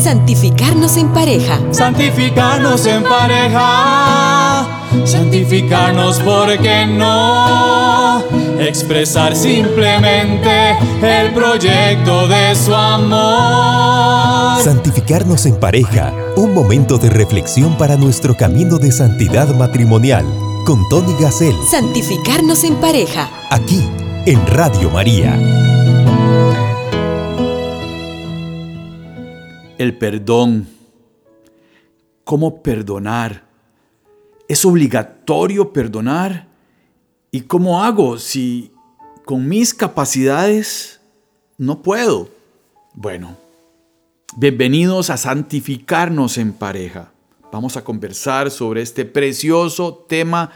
Santificarnos en pareja. Santificarnos en pareja. Santificarnos, ¿por qué no? Expresar simplemente el proyecto de su amor. Santificarnos en pareja. Un momento de reflexión para nuestro camino de santidad matrimonial. Con Tony Gazel. Santificarnos en pareja. Aquí, en Radio María. El perdón. ¿Cómo perdonar? ¿Es obligatorio perdonar? ¿Y cómo hago si con mis capacidades no puedo? Bueno, bienvenidos a Santificarnos en Pareja. Vamos a conversar sobre este precioso tema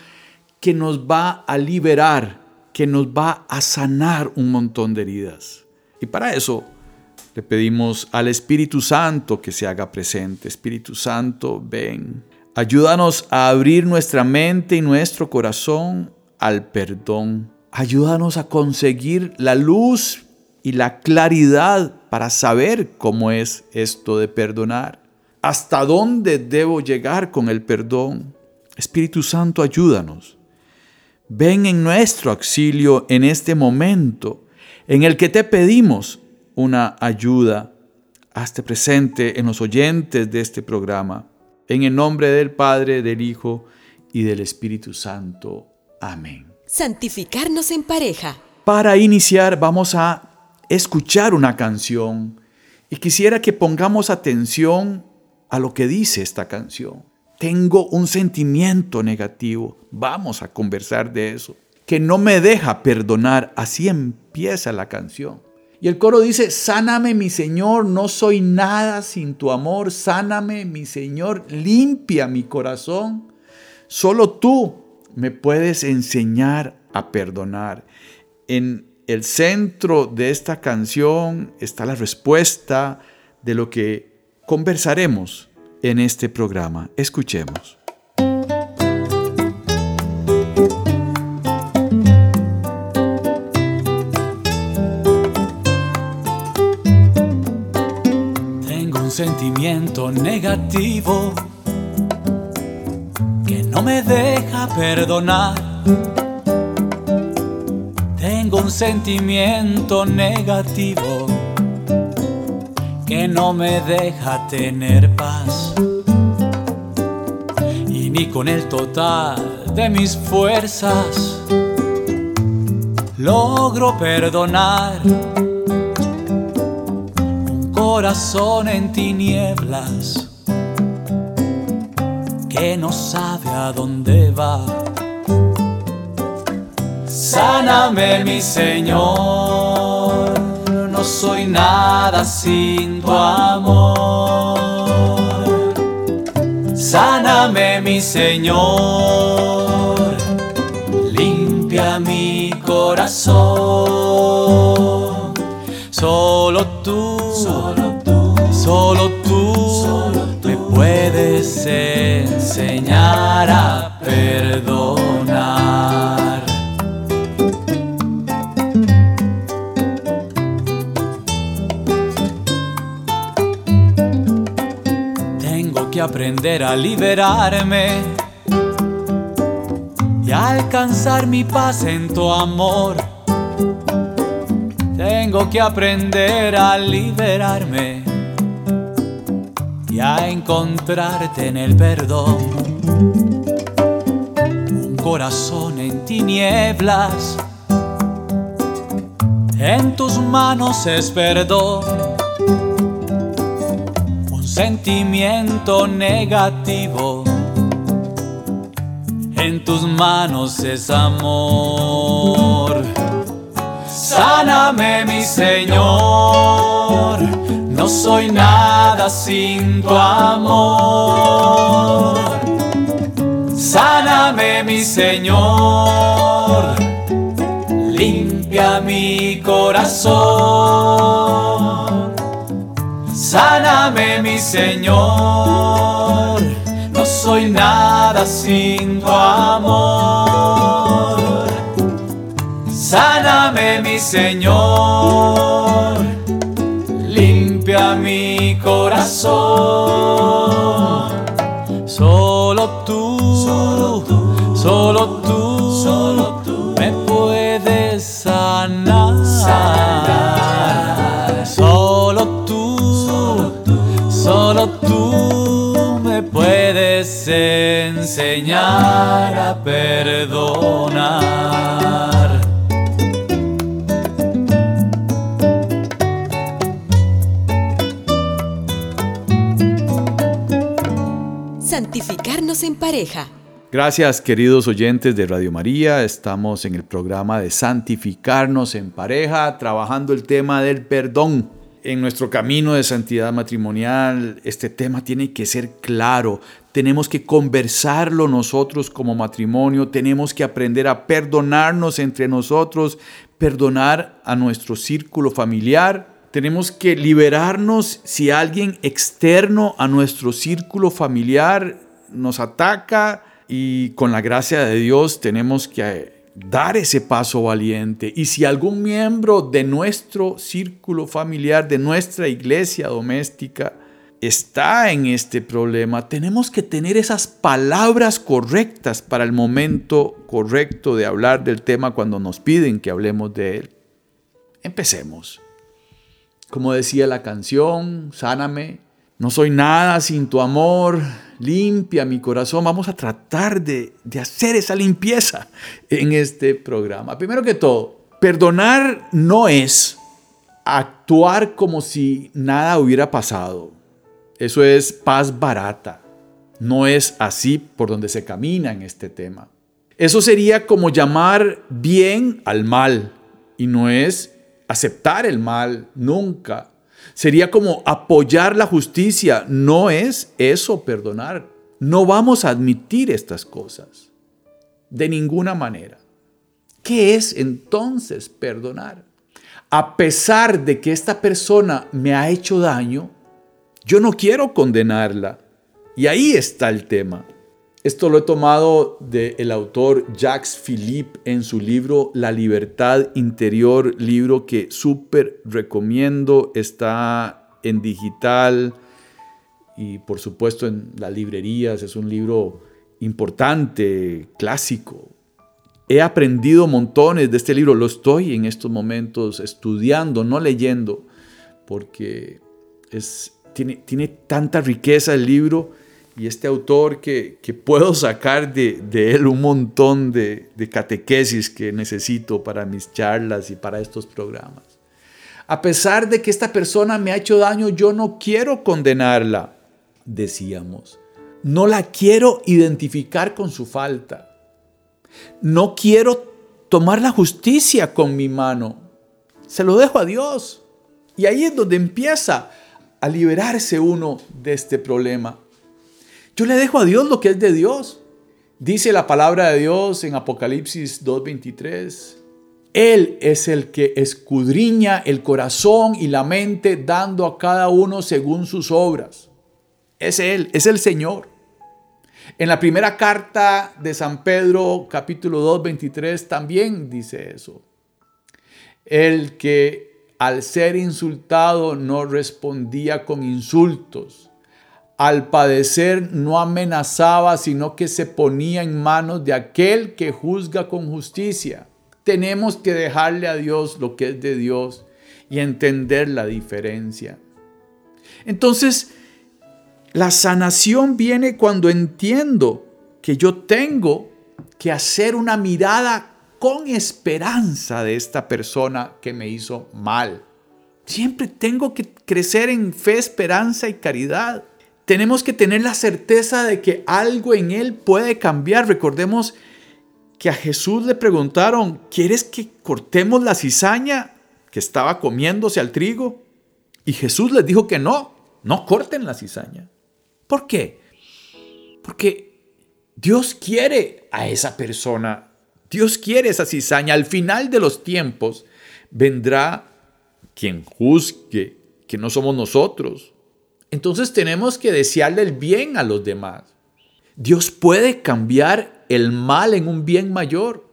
que nos va a liberar, que nos va a sanar un montón de heridas. Y para eso le pedimos al Espíritu Santo que se haga presente. Espíritu Santo, ven. Ayúdanos a abrir nuestra mente y nuestro corazón al perdón. Ayúdanos a conseguir la luz y la claridad para saber cómo es esto de perdonar. ¿Hasta dónde debo llegar con el perdón? Espíritu Santo, ayúdanos. Ven en nuestro auxilio en este momento en el que te pedimos una ayuda. Hazte presente en los oyentes de este programa. En el nombre del Padre, del Hijo y del Espíritu Santo. Amén. Santificarnos en pareja. Para iniciar, vamos a escuchar una canción y quisiera que pongamos atención a lo que dice esta canción. Tengo un sentimiento negativo. Vamos a conversar de eso. Que no me deja perdonar. Así empieza la canción. Y el coro dice: sáname mi Señor, no soy nada sin tu amor. Sáname mi Señor, limpia mi corazón. Solo tú me puedes enseñar a perdonar. En el centro de esta canción está la respuesta de lo que conversaremos en este programa. Escuchemos. Sentimiento negativo que no me deja perdonar. Tengo un sentimiento negativo que no me deja tener paz. Y ni con el total de mis fuerzas logro perdonar. Corazón en tinieblas que no sabe a dónde va. Sáname mi Señor, no soy nada sin tu amor. Sáname mi Señor, limpia mi corazón. Solo tú me puedes enseñar a perdonar. Tengo que aprender a liberarme y alcanzar mi paz en tu amor. Tengo que aprender a liberarme y a encontrarte en el perdón. Un corazón en tinieblas, en tus manos es perdón. Un sentimiento negativo, en tus manos es amor. Sáname mi Señor, no soy nada sin tu amor. Sáname mi Señor, limpia mi corazón. Sáname mi Señor, no soy nada sin tu amor. Sáname mi Señor, limpia mi corazón. corazón. Solo tú me puedes sanar. Solo tú me puedes enseñar a perdonar. Santificarnos en pareja. Gracias, queridos oyentes de Radio María. Estamos en el programa de Santificarnos en pareja, trabajando el tema del perdón. En nuestro camino de santidad matrimonial, este tema tiene que ser claro. Tenemos que conversarlo nosotros como matrimonio. Tenemos que aprender a perdonarnos entre nosotros, perdonar a nuestro círculo familiar. Tenemos que liberarnos si alguien externo a nuestro círculo familiar nos ataca, y con la gracia de Dios tenemos que dar ese paso valiente. Y si algún miembro de nuestro círculo familiar, de nuestra iglesia doméstica, está en este problema, tenemos que tener esas palabras correctas para el momento correcto de hablar del tema cuando nos piden que hablemos de él. Empecemos. Como decía la canción, sáname, no soy nada sin tu amor, limpia mi corazón. Vamos a tratar de hacer esa limpieza en este programa. Primero que todo, perdonar no es actuar como si nada hubiera pasado. Eso es paz barata. No es así por donde se camina en este tema. Eso sería como llamar bien al mal, y no es aceptar el mal, nunca. Sería como apoyar la justicia. No es eso perdonar. No vamos a admitir estas cosas. De ninguna manera. ¿Qué es entonces perdonar? A pesar de que esta persona me ha hecho daño, yo no quiero condenarla. Y ahí está el tema. Esto lo he tomado del autor Jacques Philippe en su libro La Libertad Interior, libro que súper recomiendo, está en digital y por supuesto en las librerías, es un libro importante, clásico. He aprendido montones de este libro, lo estoy en estos momentos estudiando, no leyendo, porque tiene tanta riqueza el libro. Y este autor que puedo sacar de él un montón de catequesis que necesito para mis charlas y para estos programas. A pesar de que esta persona me ha hecho daño, yo no quiero condenarla, decíamos. No la quiero identificar con su falta. No quiero tomar la justicia con mi mano. Se lo dejo a Dios. Y ahí es donde empieza a liberarse uno de este problema. Yo le dejo a Dios lo que es de Dios. Dice la palabra de Dios en Apocalipsis 2:23. Él es el que escudriña el corazón y la mente, dando a cada uno según sus obras. Es Él, es el Señor. En la primera carta de San Pedro, capítulo 2:23, también dice eso. El que al ser insultado no respondía con insultos. Al padecer no amenazaba, sino que se ponía en manos de aquel que juzga con justicia. Tenemos que dejarle a Dios lo que es de Dios y entender la diferencia. Entonces, la sanación viene cuando entiendo que yo tengo que hacer una mirada con esperanza de esta persona que me hizo mal. Siempre tengo que crecer en fe, esperanza y caridad. Tenemos que tener la certeza de que algo en él puede cambiar. Recordemos que a Jesús le preguntaron, ¿quieres que cortemos la cizaña que estaba comiéndose al trigo? Y Jesús les dijo que no corten la cizaña. ¿Por qué? Porque Dios quiere a esa persona, Dios quiere esa cizaña. Al final de los tiempos vendrá quien juzgue, que no somos nosotros. Entonces tenemos que desearle el bien a los demás. Dios puede cambiar el mal en un bien mayor.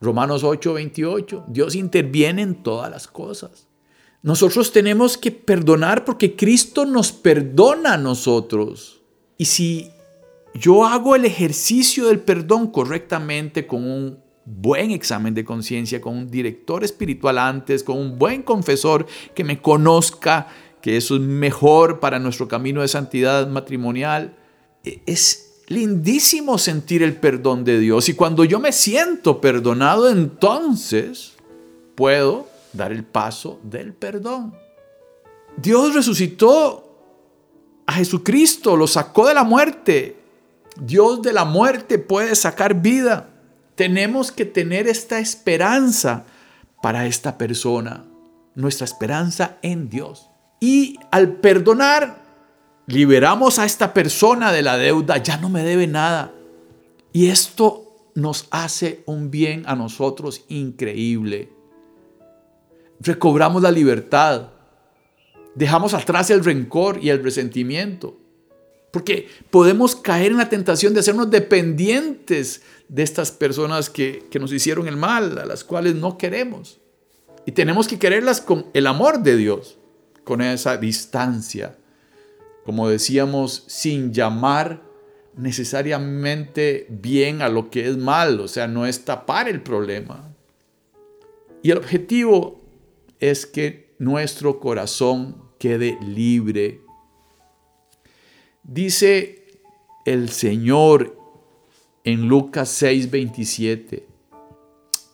Romanos 8:28. Dios interviene en todas las cosas. Nosotros tenemos que perdonar porque Cristo nos perdona a nosotros. Y si yo hago el ejercicio del perdón correctamente, con un buen examen de conciencia, con un director espiritual antes, con un buen confesor que me conozca, que eso es mejor para nuestro camino de santidad matrimonial, es lindísimo sentir el perdón de Dios. Y cuando yo me siento perdonado, entonces puedo dar el paso del perdón. Dios resucitó a Jesucristo, lo sacó de la muerte. Dios de la muerte puede sacar vida. Tenemos que tener esta esperanza para esta persona, nuestra esperanza en Dios. Y al perdonar, liberamos a esta persona de la deuda, ya no me debe nada. Y esto nos hace un bien a nosotros increíble. Recobramos la libertad, dejamos atrás el rencor y el resentimiento, porque podemos caer en la tentación de hacernos dependientes de estas personas que nos hicieron el mal, a las cuales no queremos. Y tenemos que quererlas con el amor de Dios, con esa distancia, como decíamos, sin llamar necesariamente bien a lo que es mal, o sea, no es tapar el problema. Y el objetivo es que nuestro corazón quede libre. Dice el Señor en Lucas 6:27,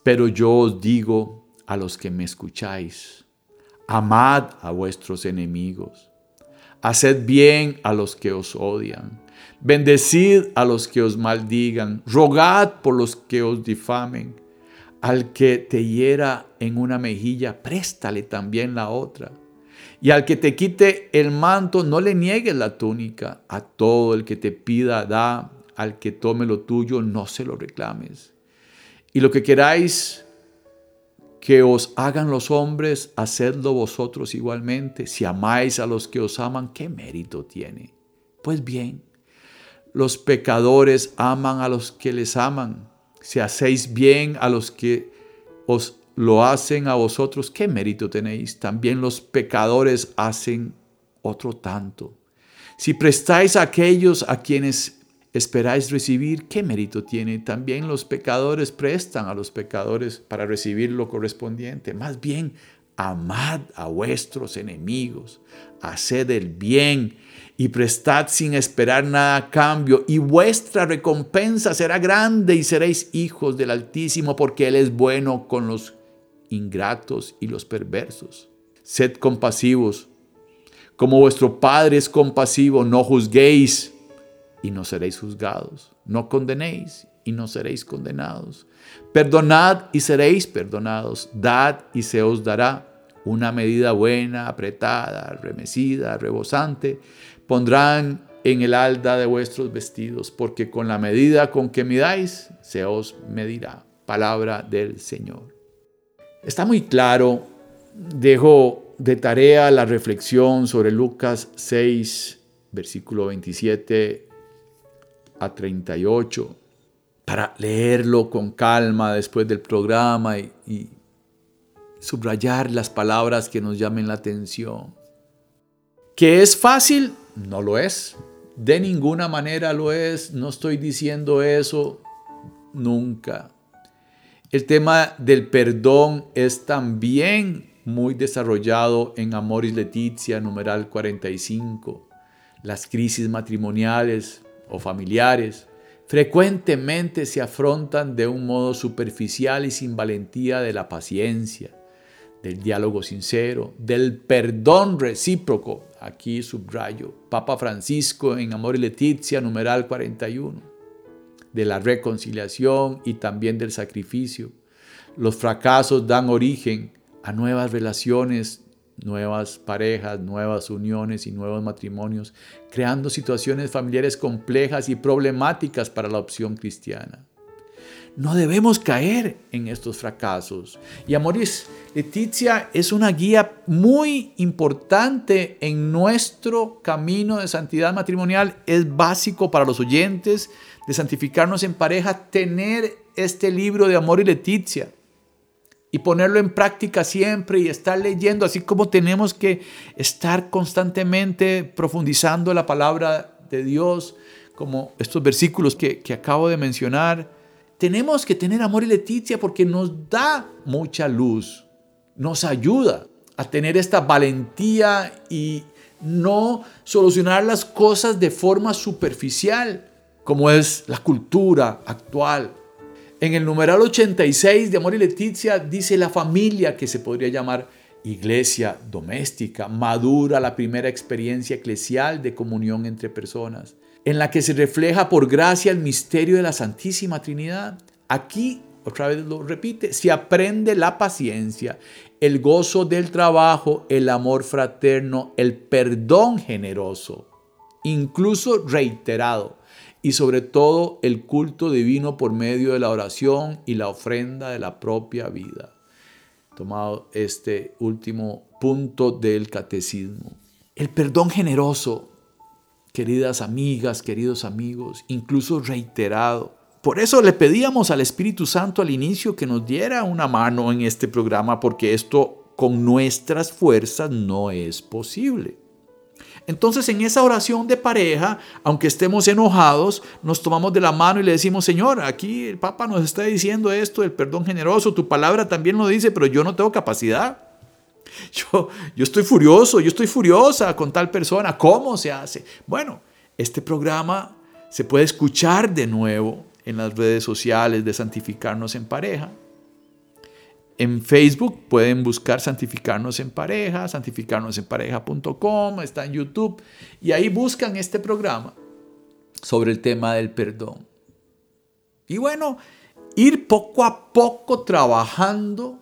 pero yo os digo a los que me escucháis, amad a vuestros enemigos, haced bien a los que os odian, bendecid a los que os maldigan, rogad por los que os difamen. Al que te hiera en una mejilla, préstale también la otra. Y al que te quite el manto, no le niegues la túnica. A todo el que te pida, da. Al que tome lo tuyo, no se lo reclames. Y lo que queráis que os hagan los hombres, hacedlo vosotros igualmente. Si amáis a los que os aman, ¿qué mérito tiene? Pues bien, los pecadores aman a los que les aman. Si hacéis bien a los que os lo hacen a vosotros, ¿qué mérito tenéis? También los pecadores hacen otro tanto. Si prestáis a aquellos a quienes esperáis recibir, ¿qué mérito tiene? También los pecadores prestan a los pecadores para recibir lo correspondiente. Más bien, amad a vuestros enemigos, haced el bien y prestad sin esperar nada a cambio, y vuestra recompensa será grande y seréis hijos del Altísimo, porque Él es bueno con los ingratos y los perversos. Sed compasivos, como vuestro Padre es compasivo. No juzguéis y no seréis juzgados, no condenéis y no seréis condenados. Perdonad y seréis perdonados, dad y se os dará. Una medida buena, apretada, remecida, rebosante, pondrán en el alda de vuestros vestidos, porque con la medida con que midáis, se os medirá. Palabra del Señor. Está muy claro, dejo de tarea la reflexión sobre Lucas 6, versículo 27 a 38, para leerlo con calma después del programa y subrayar las palabras que nos llamen la atención. ¿Que es fácil? No lo es. De ninguna manera lo es. No estoy diciendo eso nunca. El tema del perdón es también muy desarrollado en Amoris Laetitia, numeral 45. Las crisis matrimoniales o familiares frecuentemente se afrontan de un modo superficial y sin valentía de la paciencia, del diálogo sincero, del perdón recíproco. Aquí subrayo, Papa Francisco en Amoris Laetitia, numeral 41, de la reconciliación y también del sacrificio. Los fracasos dan origen a nuevas relaciones, nuevas parejas, nuevas uniones y nuevos matrimonios, creando situaciones familiares complejas y problemáticas para la opción cristiana. No debemos caer en estos fracasos. Y Amoris Laetitia es una guía muy importante en nuestro camino de santidad matrimonial. Es básico para los oyentes de Santificarnos en Pareja tener este libro de Amoris Laetitia. y ponerlo en práctica siempre y estar leyendo, así como tenemos que estar constantemente profundizando la palabra de Dios, como estos versículos que acabo de mencionar. Tenemos que tener Amoris Laetitia porque nos da mucha luz, nos ayuda a tener esta valentía y no solucionar las cosas de forma superficial, como es la cultura actual. En el numeral 86 de Amoris Laetitia dice la familia, que se podría llamar iglesia doméstica, madura la primera experiencia eclesial de comunión entre personas, en la que se refleja por gracia el misterio de la Santísima Trinidad. Aquí, otra vez lo repite, se aprende la paciencia, el gozo del trabajo, el amor fraterno, el perdón generoso, incluso reiterado, y sobre todo el culto divino por medio de la oración y la ofrenda de la propia vida. Tomado este último punto del catecismo. El perdón generoso, queridas amigas, queridos amigos, incluso reiterado. Por eso le pedíamos al Espíritu Santo al inicio que nos diera una mano en este programa, porque esto con nuestras fuerzas no es posible. Entonces, en esa oración de pareja, aunque estemos enojados, nos tomamos de la mano y le decimos: Señor, aquí el Papa nos está diciendo esto del perdón generoso, tu palabra también lo dice, pero yo no tengo capacidad. Yo estoy furioso, yo estoy furiosa con tal persona. ¿Cómo se hace? Bueno, este programa se puede escuchar de nuevo en las redes sociales de Santificarnos en Pareja. En Facebook pueden buscar Santificarnos en Pareja, santificarnosenpareja.com, está en YouTube, y ahí buscan este programa sobre el tema del perdón. Y bueno, ir poco a poco trabajando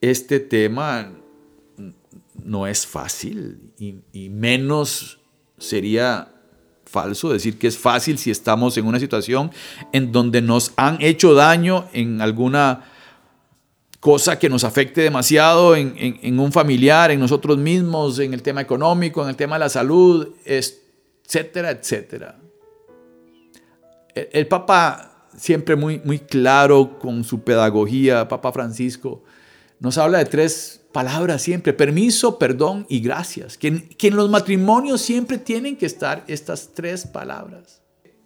este tema no es fácil, y menos sería falso decir que es fácil si estamos en una situación en donde nos han hecho daño en alguna cosa que nos afecte demasiado en un familiar, en nosotros mismos, en el tema económico, en el tema de la salud, etcétera, etcétera. El Papa, siempre muy, muy claro con su pedagogía, Papa Francisco, nos habla de tres palabras siempre: permiso, perdón y gracias. Que en los matrimonios siempre tienen que estar estas tres palabras.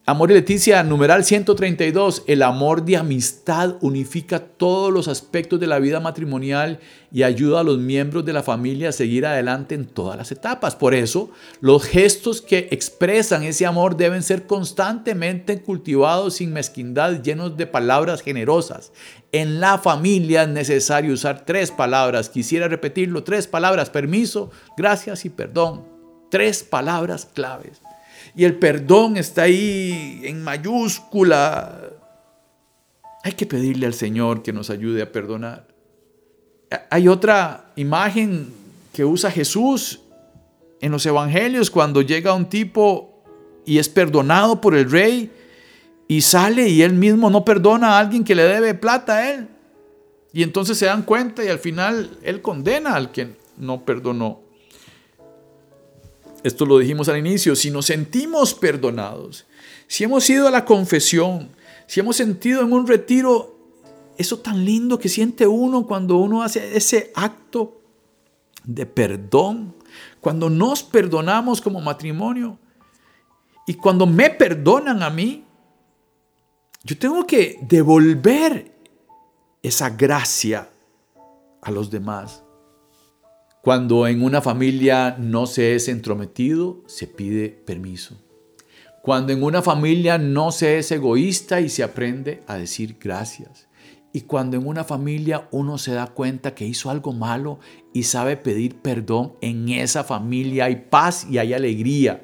Amoris Laetitia, numeral 132, el amor de amistad unifica todos los aspectos de la vida matrimonial y ayuda a los miembros de la familia a seguir adelante en todas las etapas. Por eso, los gestos que expresan ese amor deben ser constantemente cultivados sin mezquindad, llenos de palabras generosas. En la familia es necesario usar tres palabras. Quisiera repetirlo, tres palabras: permiso, gracias y perdón. Tres palabras claves. Y el perdón está ahí en mayúscula. Hay que pedirle al Señor que nos ayude a perdonar. Hay otra imagen que usa Jesús en los evangelios cuando llega un tipo y es perdonado por el rey y sale y él mismo no perdona a alguien que le debe plata a él. Y entonces se dan cuenta y al final él condena al que no perdonó. Esto lo dijimos al inicio: si nos sentimos perdonados, si hemos ido a la confesión, si hemos sentido en un retiro eso tan lindo que siente uno cuando uno hace ese acto de perdón, cuando nos perdonamos como matrimonio y cuando me perdonan a mí, yo tengo que devolver esa gracia a los demás. Cuando en una familia no se es entrometido, se pide permiso. Cuando en una familia no se es egoísta y se aprende a decir gracias. Y cuando en una familia uno se da cuenta que hizo algo malo y sabe pedir perdón, en esa familia hay paz y hay alegría.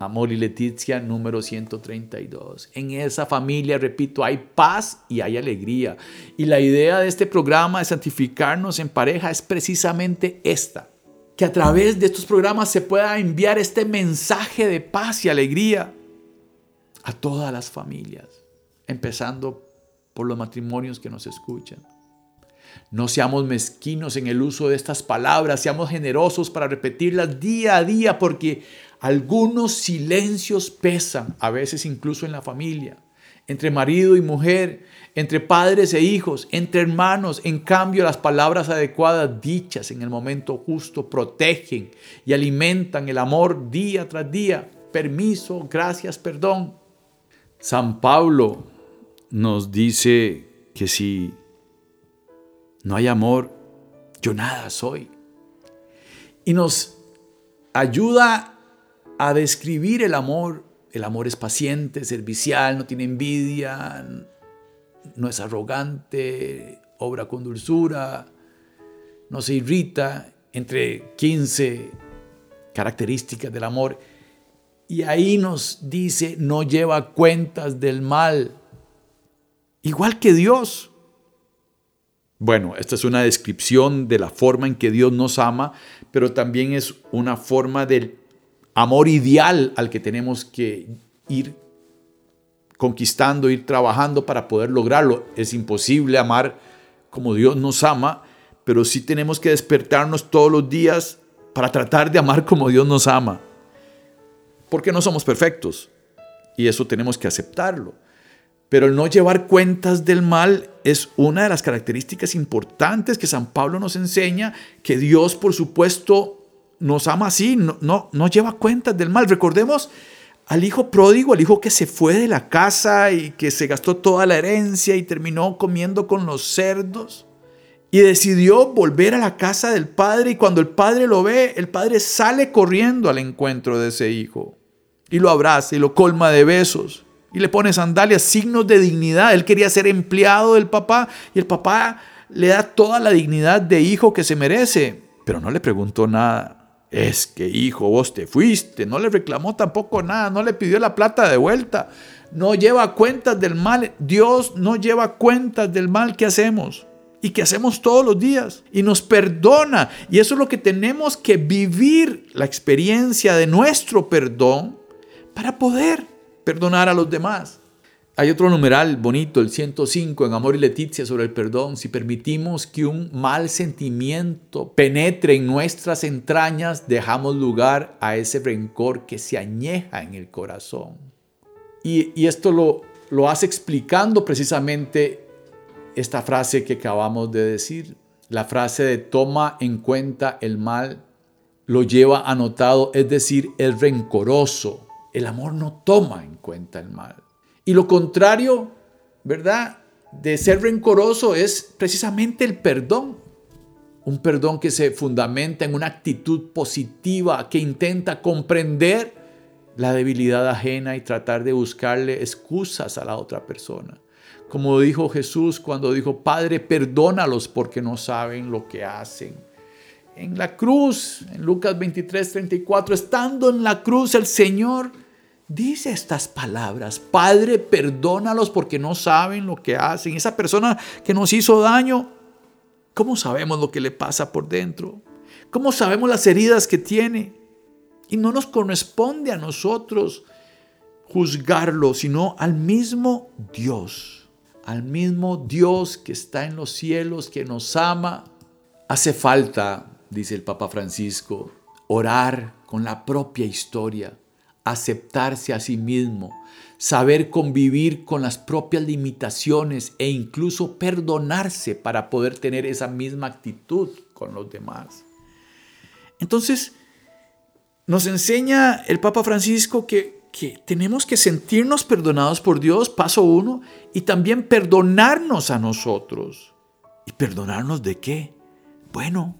Amoris Laetitia número 132. En esa familia, repito, hay paz y hay alegría. Y la idea de este programa de Santificarnos en Pareja es precisamente esta: que a través de estos programas se pueda enviar este mensaje de paz y alegría a todas las familias, empezando por los matrimonios que nos escuchan. No seamos mezquinos en el uso de estas palabras, seamos generosos para repetirlas día a día, porque algunos silencios pesan, a veces incluso en la familia. entre marido y mujer, entre padres e hijos, entre hermanos. En cambio, las palabras adecuadas dichas en el momento justo protegen y alimentan el amor día tras día. Permiso, gracias, perdón. San Pablo nos dice que si no hay amor, yo nada soy. Y nos ayuda a describir el amor. El amor es paciente, servicial, no tiene envidia, no es arrogante, obra con dulzura, no se irrita, entre 15 características del amor. Y ahí nos dice, no lleva cuentas del mal, igual que Dios. Bueno, esta es una descripción de la forma en que Dios nos ama, pero también es una forma del amor ideal al que tenemos que ir conquistando, ir trabajando para poder lograrlo. Es imposible amar como Dios nos ama, pero sí tenemos que despertarnos todos los días para tratar de amar como Dios nos ama, porque no somos perfectos y eso tenemos que aceptarlo. Pero el no llevar cuentas del mal es una de las características importantes que San Pablo nos enseña, que Dios, por supuesto, nos ama así, no lleva cuentas del mal. Recordemos al hijo pródigo, al hijo que se fue de la casa y que se gastó toda la herencia y terminó comiendo con los cerdos y decidió volver a la casa del padre, y cuando el padre lo ve, el padre sale corriendo al encuentro de ese hijo y lo abraza y lo colma de besos y le pone sandalias, signos de dignidad. Él quería ser empleado del papá y el papá le da toda la dignidad de hijo que se merece, pero no le preguntó nada. Es que, hijo, vos te fuiste. No le reclamó tampoco nada, no le pidió la plata de vuelta. No lleva cuentas del mal. Dios no lleva cuentas del mal que hacemos y que hacemos todos los días, y nos perdona. Y eso es lo que tenemos que vivir, la experiencia de nuestro perdón, para poder perdonar a los demás. Hay otro numeral bonito, el 105, en Amoris Laetitia, sobre el perdón. Si permitimos que un mal sentimiento penetre en nuestras entrañas, dejamos lugar a ese rencor que se añeja en el corazón. Y esto lo hace explicando precisamente esta frase que acabamos de decir. La frase de toma en cuenta el mal lo lleva anotado, es decir, es rencoroso. El amor no toma en cuenta el mal. Y lo contrario, ¿verdad?, de ser rencoroso es precisamente el perdón. Un perdón que se fundamenta en una actitud positiva, que intenta comprender la debilidad ajena y tratar de buscarle excusas a la otra persona. Como dijo Jesús cuando dijo, Padre, perdónalos porque no saben lo que hacen. En la cruz, en Lucas 23:34, estando en la cruz, el Señor dice estas palabras, Padre, perdónalos porque no saben lo que hacen. Esa persona que nos hizo daño, ¿cómo sabemos lo que le pasa por dentro? ¿Cómo sabemos las heridas que tiene? Y no nos corresponde a nosotros juzgarlo, sino al mismo Dios que está en los cielos, que nos ama. Hace falta, dice el Papa Francisco, orar con la propia historia. Aceptarse a sí mismo, saber convivir con las propias limitaciones e incluso perdonarse para poder tener esa misma actitud con los demás. Entonces, nos enseña el Papa Francisco que tenemos que sentirnos perdonados por Dios, paso 1, y también perdonarnos a nosotros. ¿Y perdonarnos de qué? Bueno,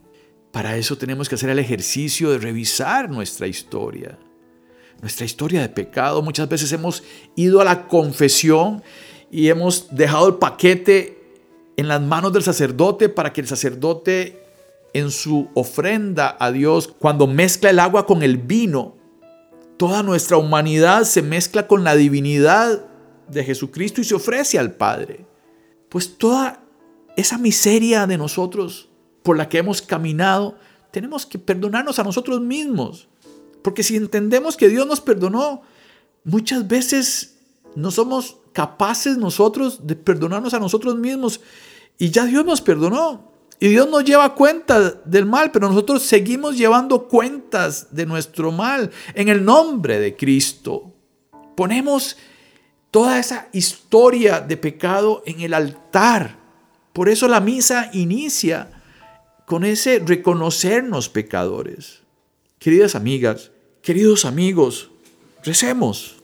para eso tenemos que hacer el ejercicio de revisar nuestra historia. Nuestra historia de pecado. Muchas veces hemos ido a la confesión y hemos dejado el paquete en las manos del sacerdote para que el sacerdote, en su ofrenda a Dios, cuando mezcla el agua con el vino, toda nuestra humanidad se mezcla con la divinidad de Jesucristo y se ofrece al Padre. Pues toda esa miseria de nosotros por la que hemos caminado, tenemos que perdonarnos a nosotros mismos. Porque si entendemos que Dios nos perdonó, muchas veces no somos capaces nosotros de perdonarnos a nosotros mismos. Y ya Dios nos perdonó. Y Dios nos lleva cuentas del mal, pero nosotros seguimos llevando cuentas de nuestro mal. En el nombre de Cristo, ponemos toda esa historia de pecado en el altar. Por eso la misa inicia con ese reconocernos pecadores. Queridas amigas, queridos amigos, recemos.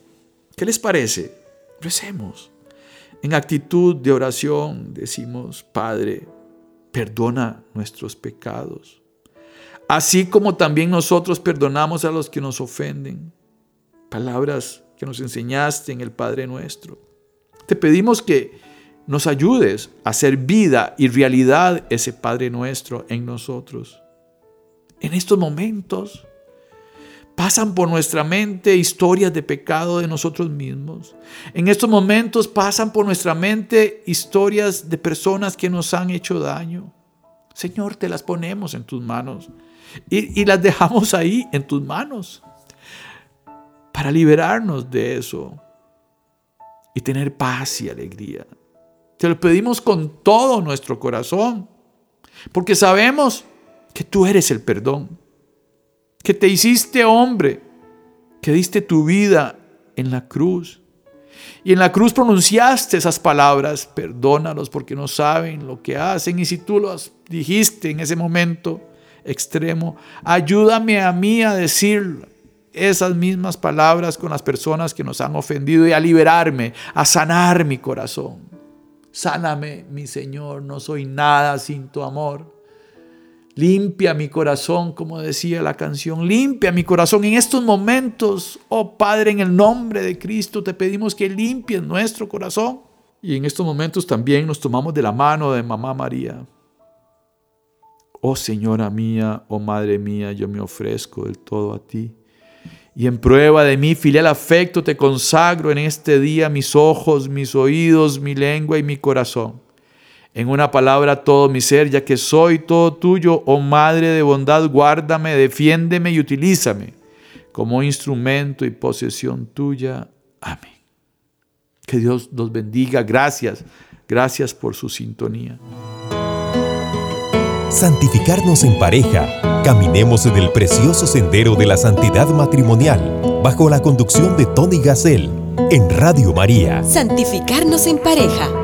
¿Qué les parece? Recemos. En actitud de oración decimos: Padre, perdona nuestros pecados, así como también nosotros perdonamos a los que nos ofenden. Palabras que nos enseñaste en el Padre Nuestro. Te pedimos que nos ayudes a hacer vida y realidad ese Padre Nuestro en nosotros. En estos momentos pasan por nuestra mente historias de pecado de nosotros mismos. En estos momentos pasan por nuestra mente historias de personas que nos han hecho daño. Señor, te las ponemos en tus manos y las dejamos ahí en tus manos para liberarnos de eso y tener paz y alegría. Te lo pedimos con todo nuestro corazón porque sabemos que tú eres el perdón, que te hiciste hombre, que diste tu vida en la cruz. Y en la cruz pronunciaste esas palabras: perdónalos porque no saben lo que hacen. Y si tú los dijiste en ese momento extremo, ayúdame a mí a decir esas mismas palabras con las personas que nos han ofendido y a liberarme, a sanar mi corazón. Sáname, mi Señor, no soy nada sin tu amor. Limpia mi corazón, como decía la canción, limpia mi corazón. En estos momentos, oh Padre, en el nombre de Cristo, te pedimos que limpies nuestro corazón. Y en estos momentos también nos tomamos de la mano de Mamá María. Oh Señora mía, oh Madre mía, yo me ofrezco del todo a ti. Y en prueba de mi filial afecto te consagro en este día mis ojos, mis oídos, mi lengua y mi corazón. En una palabra todo mi ser, ya que soy todo tuyo, oh Madre de bondad, guárdame, defiéndeme y utilízame como instrumento y posesión tuya. Amén. Que Dios los bendiga. Gracias. Gracias por su sintonía. Santificarnos en pareja. Caminemos en el precioso sendero de la santidad matrimonial, bajo la conducción de Tony Gazel, en Radio María. Santificarnos en pareja.